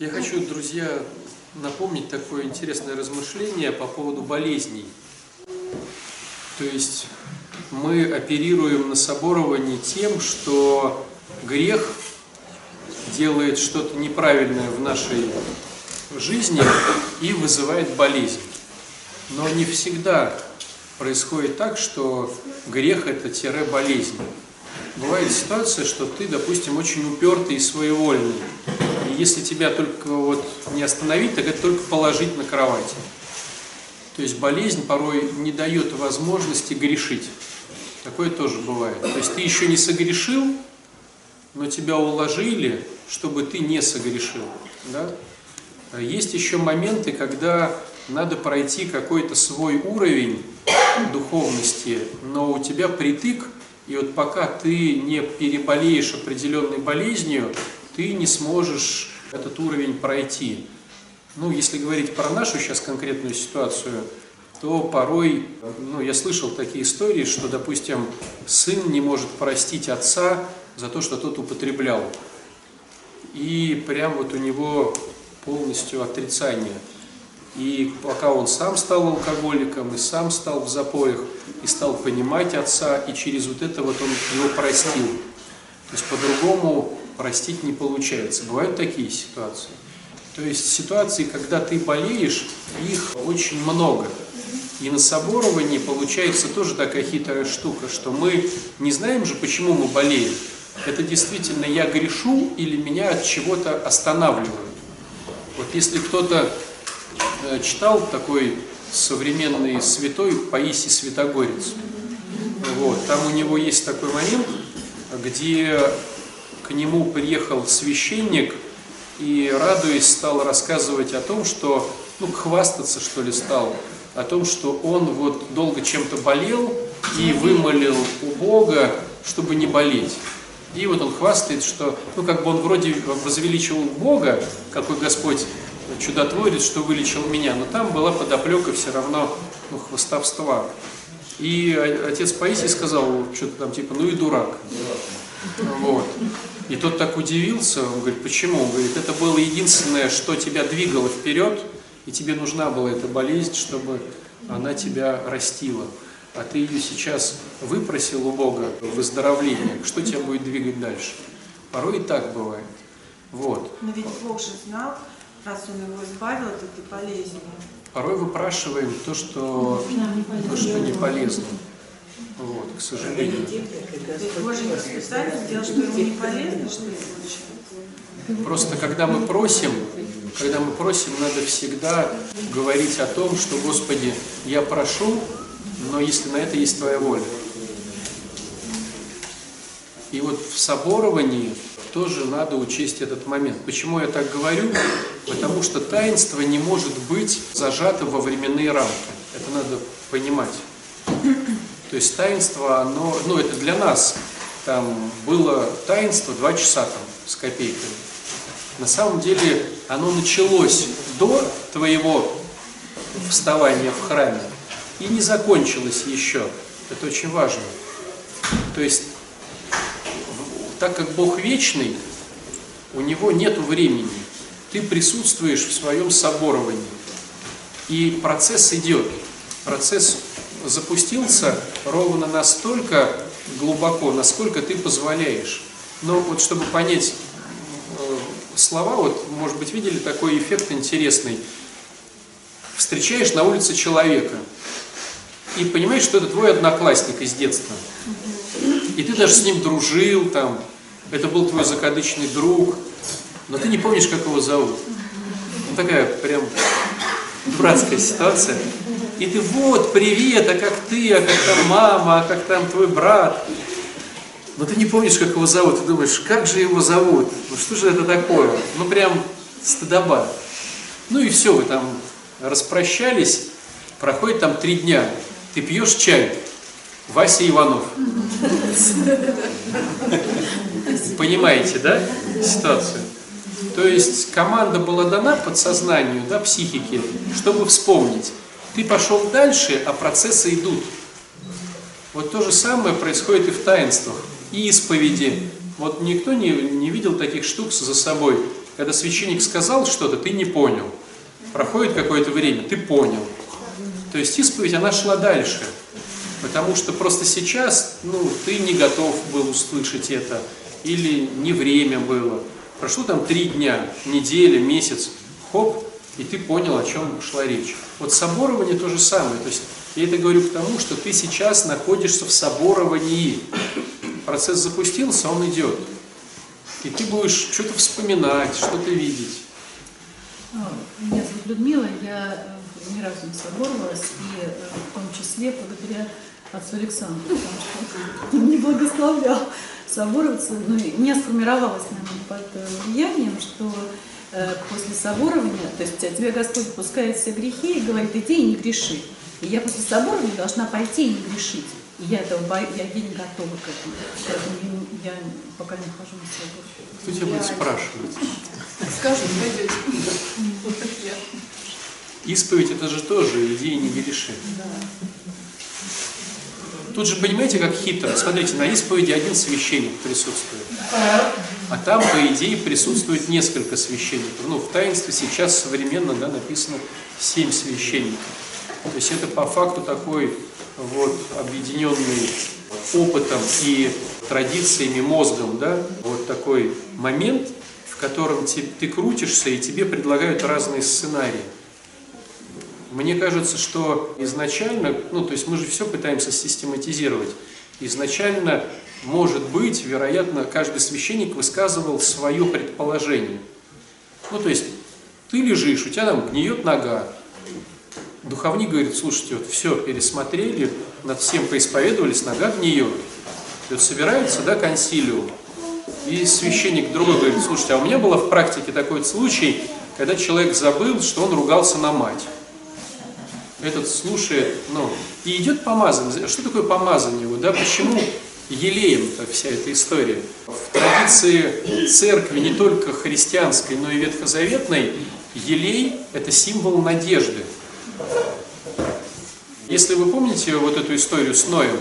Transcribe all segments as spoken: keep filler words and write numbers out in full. Я хочу, друзья, напомнить такое интересное размышление по поводу болезней. То есть мы оперируем на соборовании тем, что грех делает что-то неправильное в нашей жизни и вызывает болезнь. Но не всегда происходит так, что грех – это тире болезнь. Бывает ситуация, что ты, допустим, очень упертый и своевольный. И если тебя только вот не остановить, так это только положить на кровати. То есть болезнь порой не дает возможности грешить. Такое тоже бывает. То есть ты еще не согрешил, но тебя уложили, чтобы ты не согрешил. Да? Есть еще моменты, когда надо пройти какой-то свой уровень духовности, но у тебя притык, и вот пока ты не переболеешь определенной болезнью, ты не сможешь этот уровень пройти. Ну, если говорить про нашу сейчас конкретную ситуацию, то порой, ну, я слышал такие истории, что, допустим, сын не может простить отца за то, что тот употреблял. И прям вот у него полностью отрицание. И пока он сам стал алкоголиком, и сам стал в запоях, и стал понимать отца, и через вот это вот он его простил. То есть по-другому простить не получается. Бывают такие ситуации. То есть ситуации, когда ты болеешь, их очень много. И на соборовании получается тоже такая хитрая штука, что мы не знаем же, почему мы болеем. Это действительно я грешу или меня от чего-то останавливают. Вот если кто-то читал такой современный святой Паисий Святогорец. Вот, там у него есть такой момент, где к нему приехал священник и, радуясь, стал рассказывать о том, что, ну, хвастаться, что ли, стал, о том, что он вот долго чем-то болел и вымолил у Бога, чтобы не болеть. И вот он хвастает, что, ну, как бы он вроде возвеличивал Бога, какой Господь чудотворец, что вылечил меня, но там была подоплека все равно, ну, хвастовства. И отец Паисий сказал что-то там типа, ну и дурак. Вот. И тот так удивился, он говорит, почему? Он говорит, это было единственное, что тебя двигало вперед, и тебе нужна была эта болезнь, чтобы она тебя растила. А ты ее сейчас выпросил у Бога в выздоровлении, что тебя будет двигать дальше? Порой и так бывает. Вот. Но ведь Бог же знал, раз он его избавил от этой болезни. Порой выпрашиваем то, что, то, что не полезно. Вот, к сожалению. Божье специально сделал, что ему не полезно, что ли, получилось? Просто когда мы просим, когда мы просим, надо всегда говорить о том, что, Господи, я прошу, но если на это есть Твоя воля. И вот в соборовании тоже надо учесть этот момент. Почему я так говорю? Потому что таинство не может быть зажато во временные рамки. Это надо понимать. То есть таинство, оно, ну, это для нас, там было таинство два часа там, с копейками. На самом деле оно началось до твоего вставания в храме и не закончилось еще. Это очень важно. То есть, так как Бог вечный, у Него нет времени. Ты присутствуешь в своем соборовании. И процесс идет. Процесс запустился ровно настолько глубоко, насколько ты позволяешь. Но вот чтобы понять слова, вот, может быть, видели такой эффект интересный. Встречаешь на улице человека и понимаешь, что это твой одноклассник из детства. И ты даже с ним дружил, там, это был твой закадычный друг, но ты не помнишь, как его зовут. Ну, такая прям дурацкая ситуация. И ты вот, привет, а как ты, а как там мама, а как там твой брат. Но ты не помнишь, как его зовут, ты думаешь, как же его зовут, ну что же это такое, ну прям стыдоба. Ну и все, вы там распрощались, проходит там три дня, ты пьешь чай. Вася Иванов. Понимаете, да, ситуацию? То есть команда была дана подсознанию, да, психике, чтобы вспомнить. Ты пошел дальше, а процессы идут. Вот то же самое происходит и в таинствах, и исповеди. Вот никто не, не видел таких штук за собой, Когда священник сказал что-то, ты не понял. Проходит какое-то время, ты понял. То есть исповедь, она шла дальше. Потому что просто сейчас, ну, ты не готов был услышать это. Или не время было. Прошло там три дня, неделя, месяц. Хоп, и ты понял, о чем шла речь. Вот соборование то же самое. То есть я это говорю к тому, что ты сейчас находишься в соборовании. Процесс запустился, он идет. И ты будешь что-то вспоминать, что-то видеть. Меня зовут Людмила, я ни разу не соборовалась, и в том числе благодаря отцу Александру, потому что он не благословлял собороваться, но не сформировалась, наверное, под влиянием, что после соборования, то есть тебя Господь пускает все грехи и говорит, иди и не греши. И я после соборования должна пойти и не грешить. И я, этого бо... я, я не готова к этому. Поэтому я пока не хожу на собор. Кто тебя я... будет спрашивать? Скажут, пойдете. Исповедь это же тоже, иди и не греши. Тут же, понимаете, как хитро. Смотрите, на исповеди один священник присутствует. А там, по идее, присутствует несколько священников. Ну, в таинстве сейчас современно, да, написано семь священников. То есть это по факту такой вот объединенный опытом и традициями, мозгом, да, вот такой момент, в котором ты, ты крутишься и тебе предлагают разные сценарии. Мне кажется, что изначально, ну, то есть мы же все пытаемся систематизировать. Изначально, может быть, вероятно, каждый священник высказывал свое предположение. Ну, то есть ты лежишь, у тебя там гниет нога. Духовник говорит, слушайте, вот все пересмотрели, над всем поисповедовались, нога гниет. И вот собираются, да, консилиум. И священник другой говорит, слушайте, а у меня было в практике такой случай, когда человек забыл, что он ругался на мать. Этот слушает, ну, и идет помазание. Что такое помазание его, да, почему елеем-то вся эта история? В традиции церкви, не только христианской, но и ветхозаветной, елей – это символ надежды. Если вы помните вот эту историю с Ноем,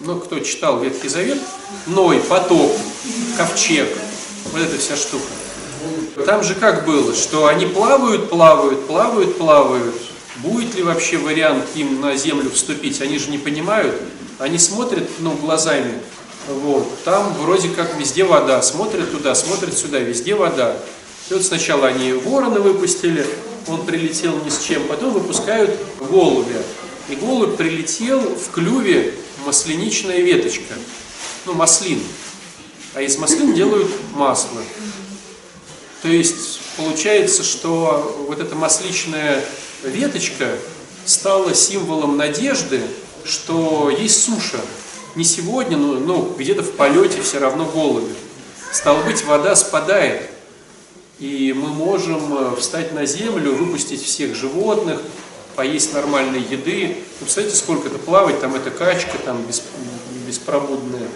ну, кто читал Ветхий Завет, Ной, потоп, ковчег, вот эта вся штука. Там же как было, что они плавают, плавают, плавают, плавают, будет ли вообще вариант им на землю вступить, они же не понимают, они смотрят, ну, глазами, вот, там вроде как везде вода, смотрят туда, смотрят сюда, везде вода. И вот сначала они ворона выпустили, он прилетел ни с чем, потом выпускают голубя, и голубь прилетел в клюве масленичная веточка, ну, маслин, а из маслин делают масло. То есть получается, что вот эта масличная веточка стала символом надежды, что есть суша. Не сегодня, но, ну, где-то в полете все равно голуби. Стало быть, вода спадает. И мы можем встать на землю, выпустить всех животных, поесть нормальной еды. Ну, представляете, сколько это плавать, там эта качка там беспробудная.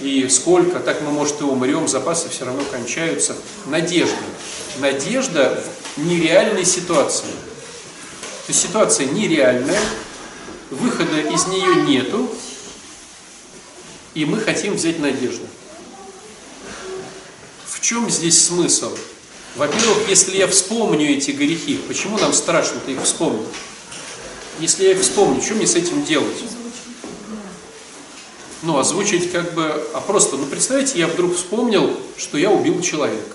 И сколько, так мы, может, и умрем, запасы все равно кончаются. Надежда. Надежда в нереальной ситуации. То есть ситуация нереальная, выхода из нее нету, и мы хотим взять надежду. В чем здесь смысл? Во-первых, если я вспомню эти грехи, почему нам страшно-то их вспомнить? Если я их вспомню, что мне с этим делать? Ну, озвучить как бы, а просто, ну, представьте, я вдруг вспомнил, что я убил человека.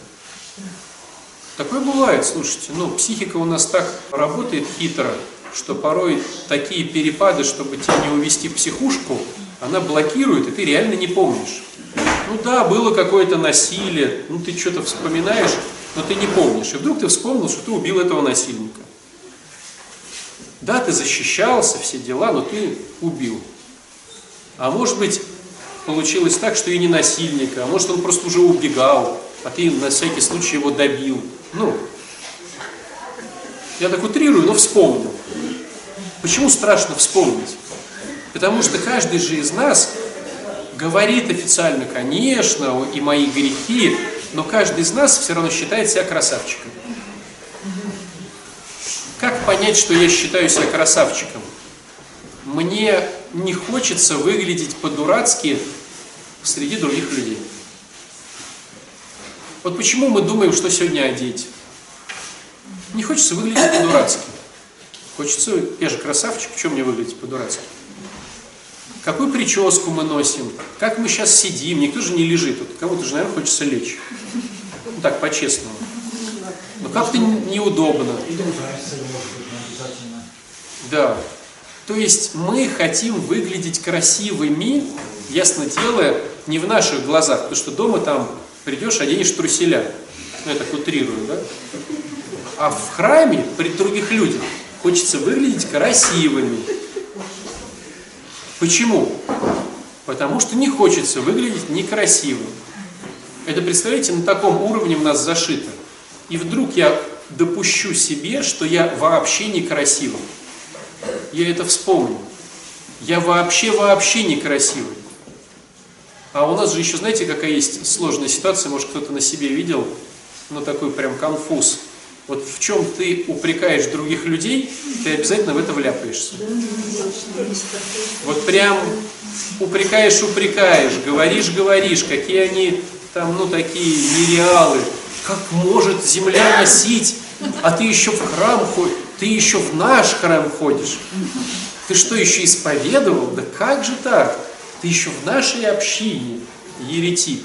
Такое бывает, слушайте, ну, психика у нас так работает хитро, что порой такие перепады, чтобы тебя не увести в психушку, она блокирует, и ты реально не помнишь. Ну да, было какое-то насилие, ну ты что-то вспоминаешь, но ты не помнишь. И вдруг ты вспомнил, что ты убил этого насильника. Да, ты защищался, все дела, но ты убил. А может быть, получилось так, что и не насильника, а может он просто уже убегал, а ты на всякий случай его добил. Ну, я так утрирую, но вспомнил. Почему страшно вспомнить? Потому что каждый же из нас говорит официально, конечно, и мои грехи, но каждый из нас все равно считает себя красавчиком. Как понять, что я считаю себя красавчиком? Мне не хочется выглядеть по-дурацки среди других людей. Вот почему мы думаем, что сегодня одеть? Не хочется выглядеть по-дурацки. Хочется, я же красавчик, в чем мне выглядеть по-дурацки? Какую прическу мы носим, как мы сейчас сидим, никто же не лежит. Вот кому-то же, наверное, хочется лечь. Ну так, по-честному. Но как-то неудобно. Да. То есть мы хотим выглядеть красивыми, ясно дело, не в наших глазах. Потому что дома там придешь, оденешь труселя. Ну, я так утрирую, да? А в храме при других людях хочется выглядеть красивыми. Почему? Потому что не хочется выглядеть некрасивым. Это, представляете, на таком уровне у нас зашито. И вдруг я допущу себе, что я вообще некрасивым. Я это вспомнил. Я вообще-вообще некрасивый. А у нас же еще, знаете, какая есть сложная ситуация, может, кто-то на себе видел, ну, такой прям конфуз. Вот в чем ты упрекаешь других людей, ты обязательно в это вляпаешься. Вот прям упрекаешь, упрекаешь, говоришь, говоришь, какие они там, ну, такие нереалы. Как может земля носить, а ты еще в храм ходишь, ты еще в наш храм ходишь. Ты что, еще исповедовал? Да как же так? Ты еще в нашей общине, еретик.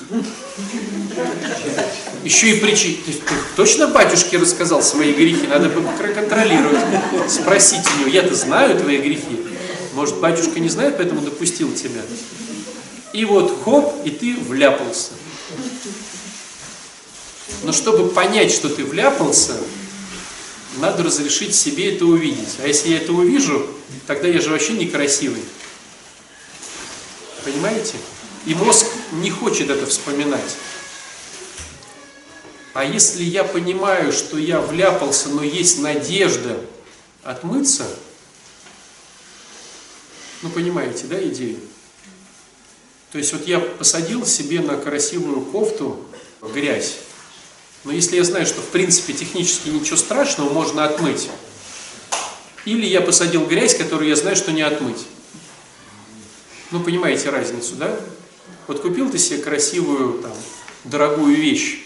Еще и причина. Ты, ты точно батюшке рассказал свои грехи? Надо бы проконтролировать, спросить у него. Я-то знаю твои грехи. Может, батюшка не знает, поэтому допустил тебя. И вот хоп, и ты вляпался. Но чтобы понять, что ты вляпался, надо разрешить себе это увидеть. А если я это увижу, тогда я же вообще некрасивый. Понимаете? И мозг не хочет это вспоминать. А если я понимаю, что я вляпался, но есть надежда отмыться, ну, понимаете, да, идею? То есть вот я посадил себе на красивую кофту грязь, но если я знаю, что в принципе технически ничего страшного, можно отмыть. Или я посадил грязь, которую я знаю, что не отмыть. Ну, понимаете разницу, да? Вот купил ты себе красивую, там, дорогую вещь,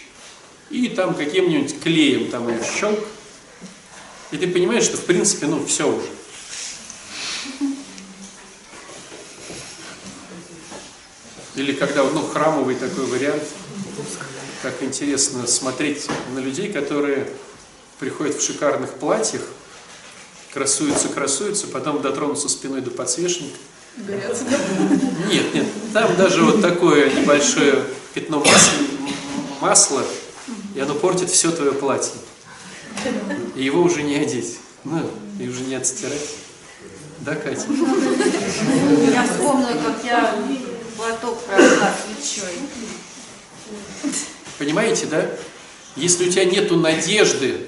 и там каким-нибудь клеем там ее щелк, и ты понимаешь, что в принципе, ну, все уже. Или когда, ну, храмовый такой вариант, так интересно смотреть на людей, которые приходят в шикарных платьях, красуются, красуются, потом дотронутся спиной до подсвечника. Нет, нет, там даже вот такое небольшое пятно масла, и оно портит все твое платье. И его уже не одеть, ну, и уже не отстирать. Да, Катя? Я вспомнила, как я платок прошла свечой. Понимаете, да? Если у тебя нету надежды,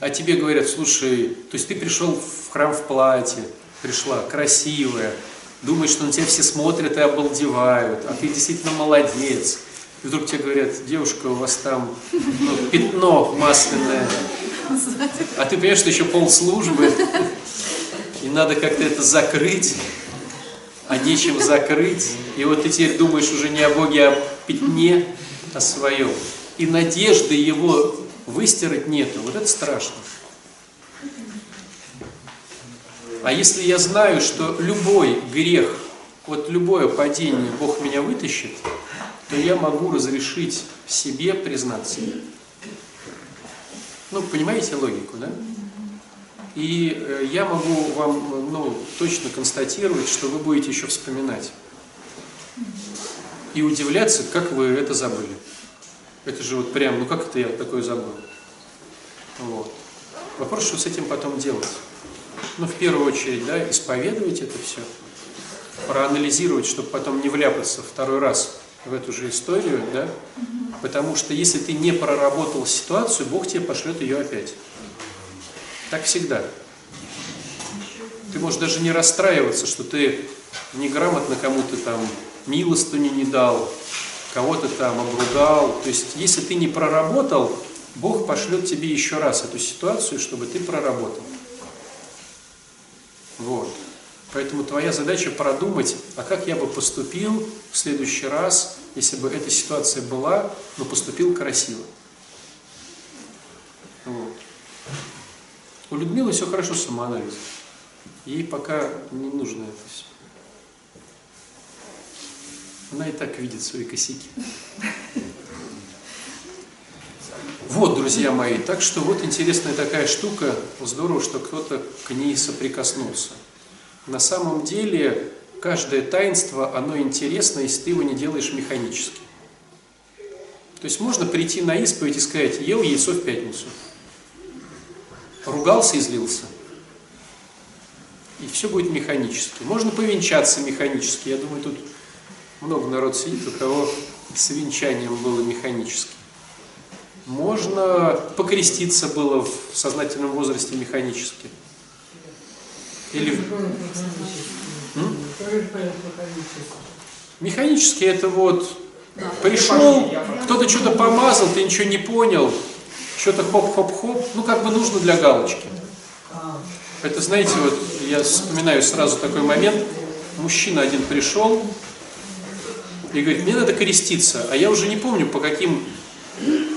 а тебе говорят, слушай, то есть ты пришел в храм в платье, пришла красивая, думаешь, что на тебя все смотрят и обалдевают, а ты действительно молодец. И вдруг тебе говорят, девушка, у вас там, ну, пятно масляное, а ты понимаешь, что еще полслужбы, и надо как-то это закрыть, а нечем закрыть. И вот ты теперь думаешь уже не о Боге, а о пятне, о своем. И надежды его выстирать нету. Вот это страшно. А если я знаю, что любой грех, вот любое падение Бог меня вытащит, то я могу разрешить себе признаться. Ну, понимаете логику, да? И я могу вам, ну, точно констатировать, что вы будете еще вспоминать. И удивляться, как вы это забыли. Это же вот прям, ну как это я такое забыл? Вот. Вопрос, что с этим потом делать? Ну, в первую очередь, да, исповедовать это все, проанализировать, чтобы потом не вляпаться второй раз в эту же историю, да, потому что если ты не проработал ситуацию, Бог тебе пошлет ее опять. Так всегда. Ты можешь даже не расстраиваться, что ты неграмотно кому-то там милостыню не дал, кого-то там обругал. То есть, если ты не проработал, Бог пошлет тебе еще раз эту ситуацию, чтобы ты проработал. Вот. Поэтому твоя задача продумать, а как я бы поступил в следующий раз, если бы эта ситуация была, но поступил красиво. Вот. У Людмилы все хорошо с самоанализом. Ей пока не нужно это все. Она и так видит свои косяки. Вот, друзья мои, так что вот интересная такая штука. Здорово, что кто-то к ней соприкоснулся. На самом деле, каждое таинство, оно интересно, если ты его не делаешь механически. То есть можно прийти на исповедь и сказать: ел яйцо в пятницу, ругался и злился. И все будет механически. Можно повенчаться механически. Я думаю, тут много народ сидит, у кого с венчанием было механически. Можно покреститься было в сознательном возрасте механически. Или... Механически это вот пришел, кто-то что-то помазал, ты ничего не понял, что-то хоп-хоп-хоп, ну как бы нужно для галочки. Это, знаете, вот я вспоминаю сразу такой момент. Мужчина один пришел и говорит: мне надо креститься, а я уже не помню, по каким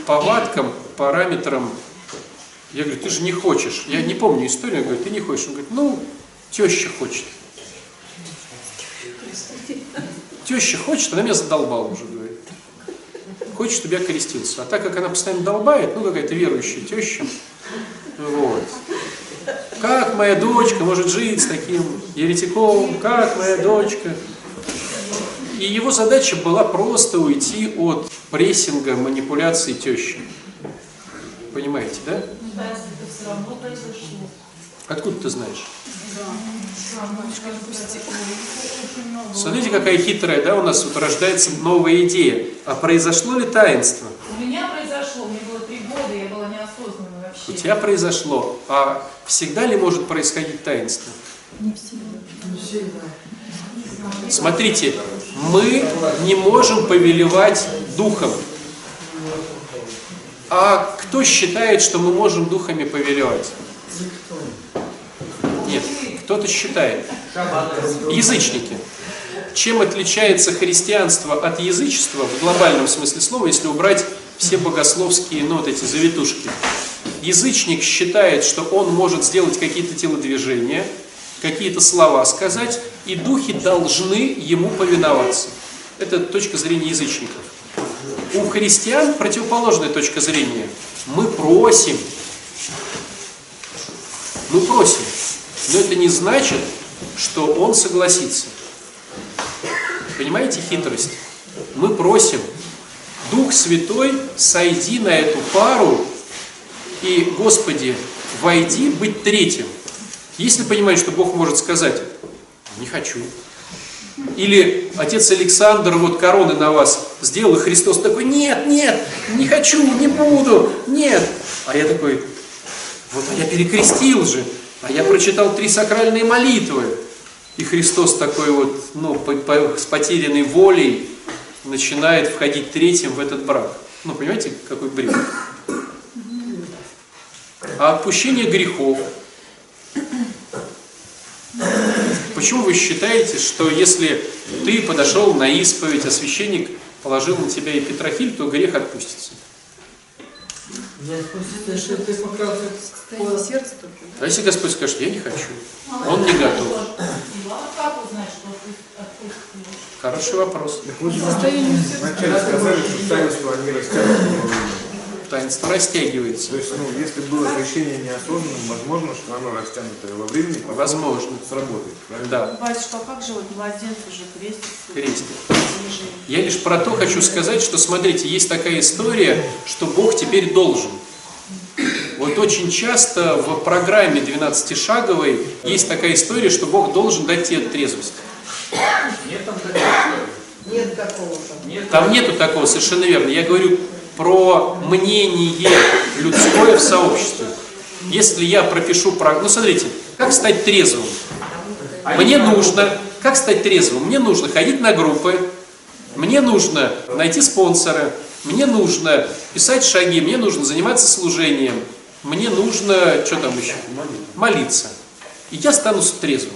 повадкам, параметрам. Я говорю: ты же не хочешь. Я не помню историю. Я говорю: ты не хочешь. Он говорит: ну, теща хочет. Теща хочет, она меня задолбала уже, говорит. Хочет, чтобы я крестился. А так как она постоянно долбает, ну, какая-то верующая теща, вот. Как моя дочка может жить с таким еретиком? Как моя дочка? И его задача была просто уйти от прессинга, манипуляции тещи. Понимаете, да? Откуда ты знаешь? Смотрите, какая хитрая, да, у нас вот рождается новая идея. А произошло ли таинство? У меня произошло, мне было три года, я была неосознанной вообще. У тебя произошло. А всегда ли может происходить таинство? Не всегда. Смотрите, мы не можем повелевать духом. А кто считает, что мы можем духами повелевать? Нет, кто-то считает. Язычники. Чем отличается христианство от язычества в глобальном смысле слова, если убрать все богословские, ну, вот эти завитушки? Язычник считает, что он может сделать какие-то телодвижения, какие-то слова сказать, и духи должны ему повиноваться. Это точка зрения язычников. У христиан противоположная точка зрения. Мы просим. Мы просим. Но это не значит, что он согласится. Понимаете хитрость? Мы просим. Дух Святой, сойди на эту пару и, Господи, войди быть третьим. Если понимаешь, что Бог может сказать: не хочу. Или отец Александр, вот короны на вас сделал, и Христос такой: нет, нет, не хочу, не буду, нет. А я такой: вот я перекрестил же, а я прочитал три сакральные молитвы. И Христос такой вот, ну, по, по, с потерянной волей начинает входить третьим в этот брак. Ну, понимаете, какой бред. А отпущение грехов. Почему вы считаете, что если ты подошел на исповедь, а священник положил на тебя епитрахиль, то грех отпустится? Не отпустится, если ты пока состояние сердца только. А если Господь скажет: я не хочу, он не готов? Как узнать, что отпустится? Хороший вопрос. Вначале сказали, что таинство они растягиваются. Таинство растягивается. То есть, ну, если было крещение неосознанным, возможно, что оно растянутое во времени, возможно, сработает. Да. Батюшка, а как же вот младенец уже крестится? Крестится. Я лишь про то хочу сказать, что, смотрите, есть такая история, что Бог теперь должен. Вот очень часто в программе двенадцатишаговой есть такая история, что Бог должен дать тебе трезвость. Нет там такого. Нет такого. Там нету такого, совершенно верно. Я говорю про мнение людское в сообществе. Если я пропишу программу... Ну, смотрите, как стать трезвым? Мне нужно... Как стать трезвым? Мне нужно ходить на группы, мне нужно найти спонсора, мне нужно писать шаги, мне нужно заниматься служением, мне нужно... Что там еще? Молиться. И я стану трезвым.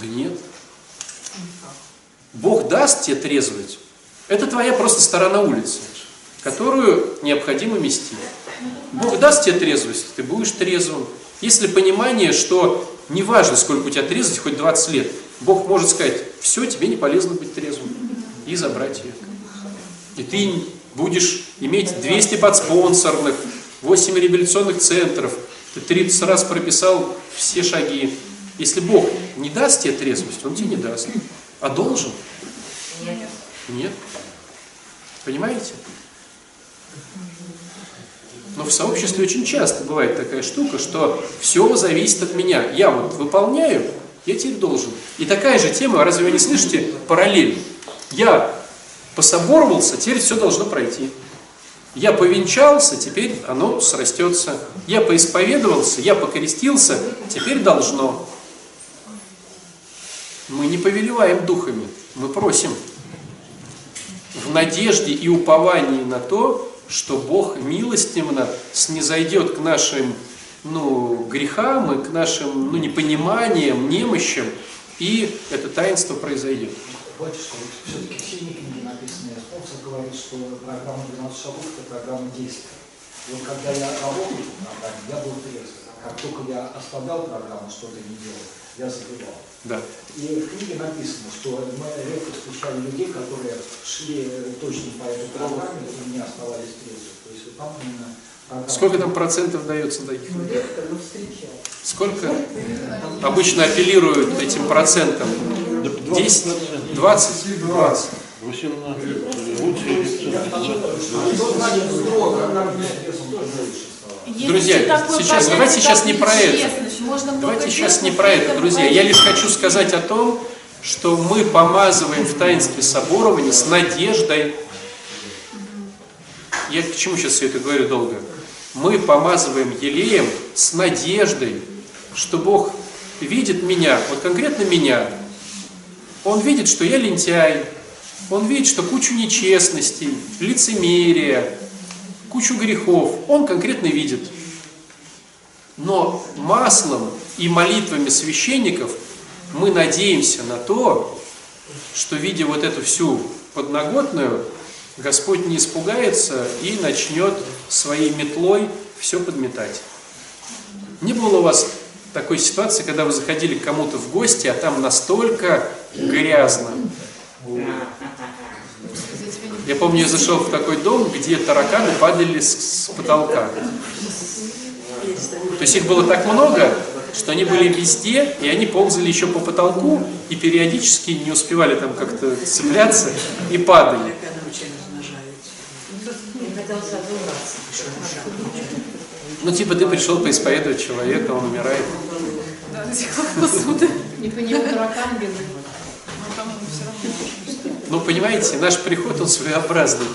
Да нет. Бог даст тебе трезвость. Это твоя просто сторона улицы, которую необходимо мести. Бог даст тебе трезвость, ты будешь трезвым. Если понимание, что неважно, сколько у тебя трезвость, хоть двадцать лет, Бог может сказать, все, тебе не полезно быть трезвым, и забрать ее. И ты будешь иметь двести подспонсорных, восемь реабилитационных центров, ты тридцать раз прописал все шаги. Если Бог не даст тебе трезвость, Он тебе не даст. А должен? Нет. Нет. Понимаете? Но в сообществе очень часто бывает такая штука, что все зависит от меня. Я вот выполняю, я теперь должен. И такая же тема, разве вы не слышите, параллель. Я пособоровался, теперь все должно пройти. Я повенчался, теперь оно срастется. Я поисповедовался, я покрестился, теперь должно. Мы не повелеваем духами, мы просим. В надежде и уповании на то, что Бог милостивно снизойдет к нашим ну, грехам и к нашим ну, непониманиям, немощам, и это таинство произойдет. Хочешь, все-таки в Синнике написано, Спокса говорит, что программа двенадцать шагов – это программа действия. Вот когда я работал в программе, я был трезв. Как только я оставлял программу, что-то не делал, я забывал. Да. И в книге написано, что мы редко встречали людей, которые шли точно по этой программе, и не оставались трезвы. То есть там именно программа... Сколько там процентов дается таких? Ну, редко, но встречал. Сколько? Обычно апеллируют этим процентом. десять, двадцать, двадцать. Друзья, сейчас, давайте сейчас не про это. Давайте сейчас не про это, друзья. Я лишь хочу сказать о том, что мы помазываем в таинстве соборования с надеждой. Я к чему сейчас все это говорю долго? Мы помазываем елеем с надеждой, что Бог видит меня, вот конкретно меня. Он видит, что я лентяй, он видит, что кучу нечестностей, лицемерия, кучу грехов. Он конкретно видит. Но маслом и молитвами священников мы надеемся на то, что, видя вот эту всю подноготную, Господь не испугается и начнет своей метлой все подметать. Не было у вас такой ситуации, когда вы заходили к кому-то в гости, а там настолько грязно. Я помню, я зашел в такой дом, где тараканы падали с, с потолка. То есть их было так много, что они были везде, и они ползали еще по потолку, и периодически не успевали там как-то цепляться, и падали. Ну, типа, ты пришел поисповедовать человека, он умирает. Не понимаю, таракан бедный. Ну, понимаете, наш приход, он своеобразный.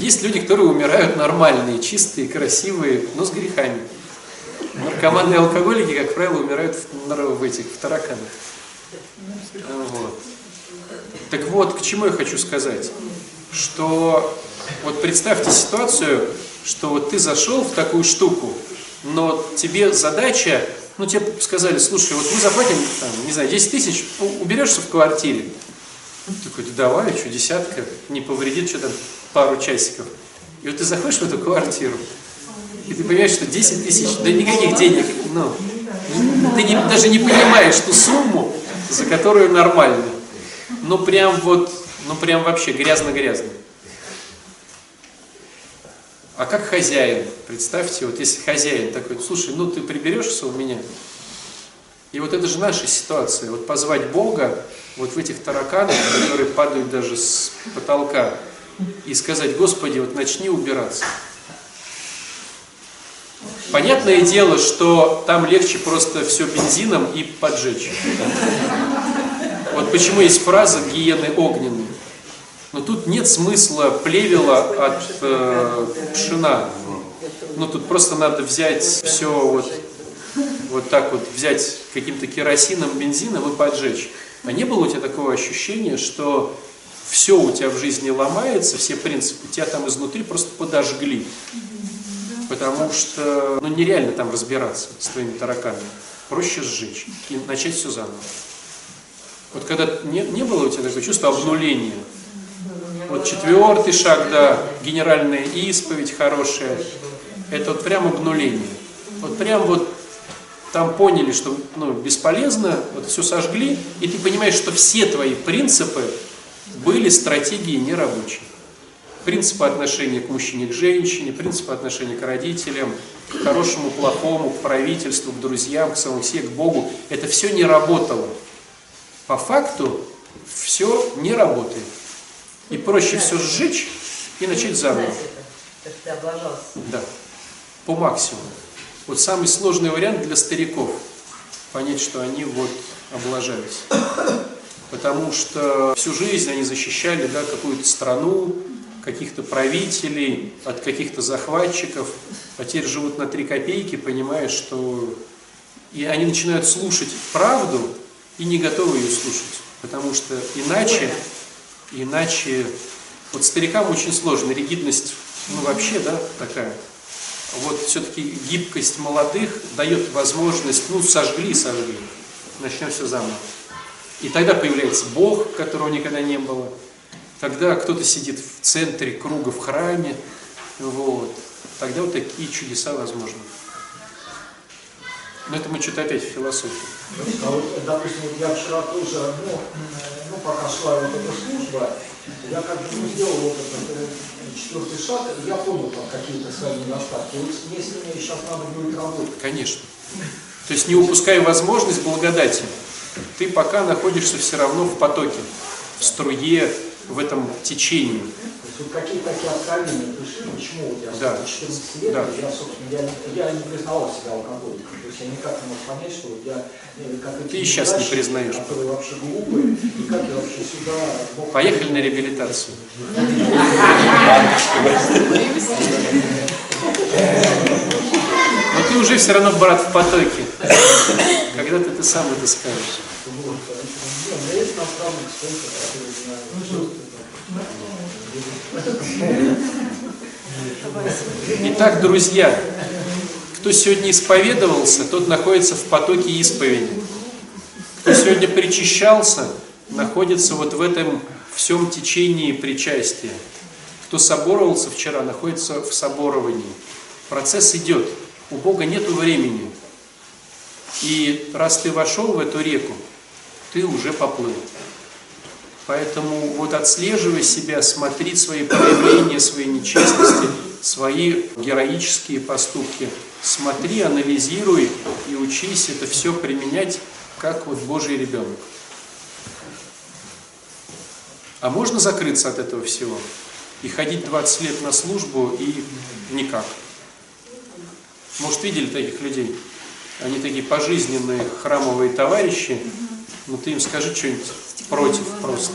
Есть люди, которые умирают нормальные, чистые, красивые, но с грехами. Наркоманы и алкоголики, как правило, умирают в, в этих, в тараканах. Вот. Так вот, к чему я хочу сказать. Что, вот представьте ситуацию, что вот ты зашел в такую штуку, но тебе задача, ну тебе сказали, слушай, вот мы заплатим, там, не знаю, десять тысяч, уберешься в квартире. Ты такой, да давай, что десятка, не повредит, что там пару часиков. И вот ты заходишь в эту квартиру, и ты понимаешь, что десять тысяч, да никаких денег, ну, ты не, даже не понимаешь ту сумму, за которую нормально. Ну прям вот, ну прям вообще грязно-грязно. А как хозяин? Представьте, вот если хозяин такой, слушай, ну ты приберешься у меня. И вот это же наша ситуация. Вот позвать Бога вот в этих тараканах, которые падают даже с потолка, и сказать, Господи, вот начни убираться. Понятное дело, что там легче просто все бензином и поджечь. Вот почему есть фраза «гиены огненные». Но тут нет смысла плевела от э, пшена. Ну тут просто надо взять все вот, вот так вот, взять каким-то керосином, бензином и поджечь. А не было у тебя такого ощущения, что все у тебя в жизни ломается, все принципы, тебя там изнутри просто подожгли. Потому что ну, нереально там разбираться с твоими тараканами. Проще сжечь и начать все заново. Вот когда не, не было у тебя такое чувство обнуления, Вот четвертый шаг, да, генеральная исповедь хорошая, это вот прям обнуление. Вот прям вот там поняли, что ну, бесполезно, вот все сожгли, и ты понимаешь, что все твои принципы были стратегии нерабочие. Принципы отношения к мужчине, к женщине, принципы отношения к родителям, к хорошему, плохому, к правительству, к друзьям, к самому себе, к Богу. Это все не работало. По факту все не работает. И проще все сжечь и начать заново. Да, по максимуму. Вот самый сложный вариант для стариков. Понять, что они вот облажались. Потому что всю жизнь они защищали, да, какую-то страну, каких-то правителей, от каких-то захватчиков, а теперь живут на три копейки, понимая, что... И они начинают слушать правду и не готовы ее слушать, потому что иначе, иначе... Вот старикам очень сложно, ригидность, ну вообще, да, такая. Вот все-таки гибкость молодых дает возможность, ну, сожгли, сожгли, начнем все заново. И тогда появляется Бог, которого никогда не было. Тогда кто-то сидит в центре круга в храме, вот. Тогда вот такие чудеса возможны. Но это мы что-то опять в философии. А вот, допустим, я вчера тоже, ну, ну пока шла вот эта служба, я как бы ну, сделал вот этот четвертый шаг, и я понял там какие-то свои недостатки. Вот мне с ними сейчас надо будет работать. Конечно. То есть не упускай возможность благодати. Ты пока находишься все равно в потоке, в струе, в этом течении. То есть вот какие-то такие откровения пришли, почему вот я да. четырнадцать лет, да. я, собственно, я, я не признавал себя алкоголиком. То есть я никак не мог понять, что вот я... Как Ты и сейчас не признаешь. Которые вообще глупые, и как я вообще сюда... Бог... Поехали на реабилитацию. Но ты уже все равно, брат, в потоке. Когда-то ты сам это скажешь. Итак, друзья, кто сегодня исповедовался, тот находится в потоке исповеди. Кто сегодня причащался, находится вот в этом всем течении причастия. Кто соборовался вчера, находится в соборовании. Процесс идет. У Бога нет времени. И раз ты вошел в эту реку, ты уже поплыл. Поэтому вот отслеживай себя, смотри свои проявления, свои нечестности, свои героические поступки. Смотри, анализируй и учись это все применять, как вот Божий ребенок. А можно закрыться от этого всего и ходить двадцать лет на службу и никак? Может, видели таких людей? Они такие пожизненные храмовые товарищи, но ты им скажи что-нибудь против просто.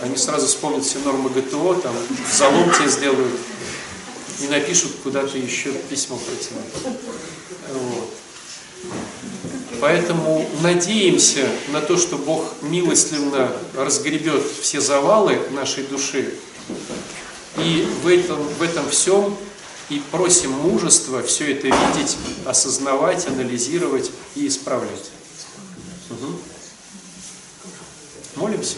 Они сразу вспомнят все нормы ГТО, там залом тебе сделают и напишут куда-то еще письмо против. Вот. Поэтому надеемся на то, что Бог милостливно разгребет все завалы нашей души. И в этом, в этом всем... И просим мужества все это видеть, осознавать, анализировать и исправлять. Угу. Молимся.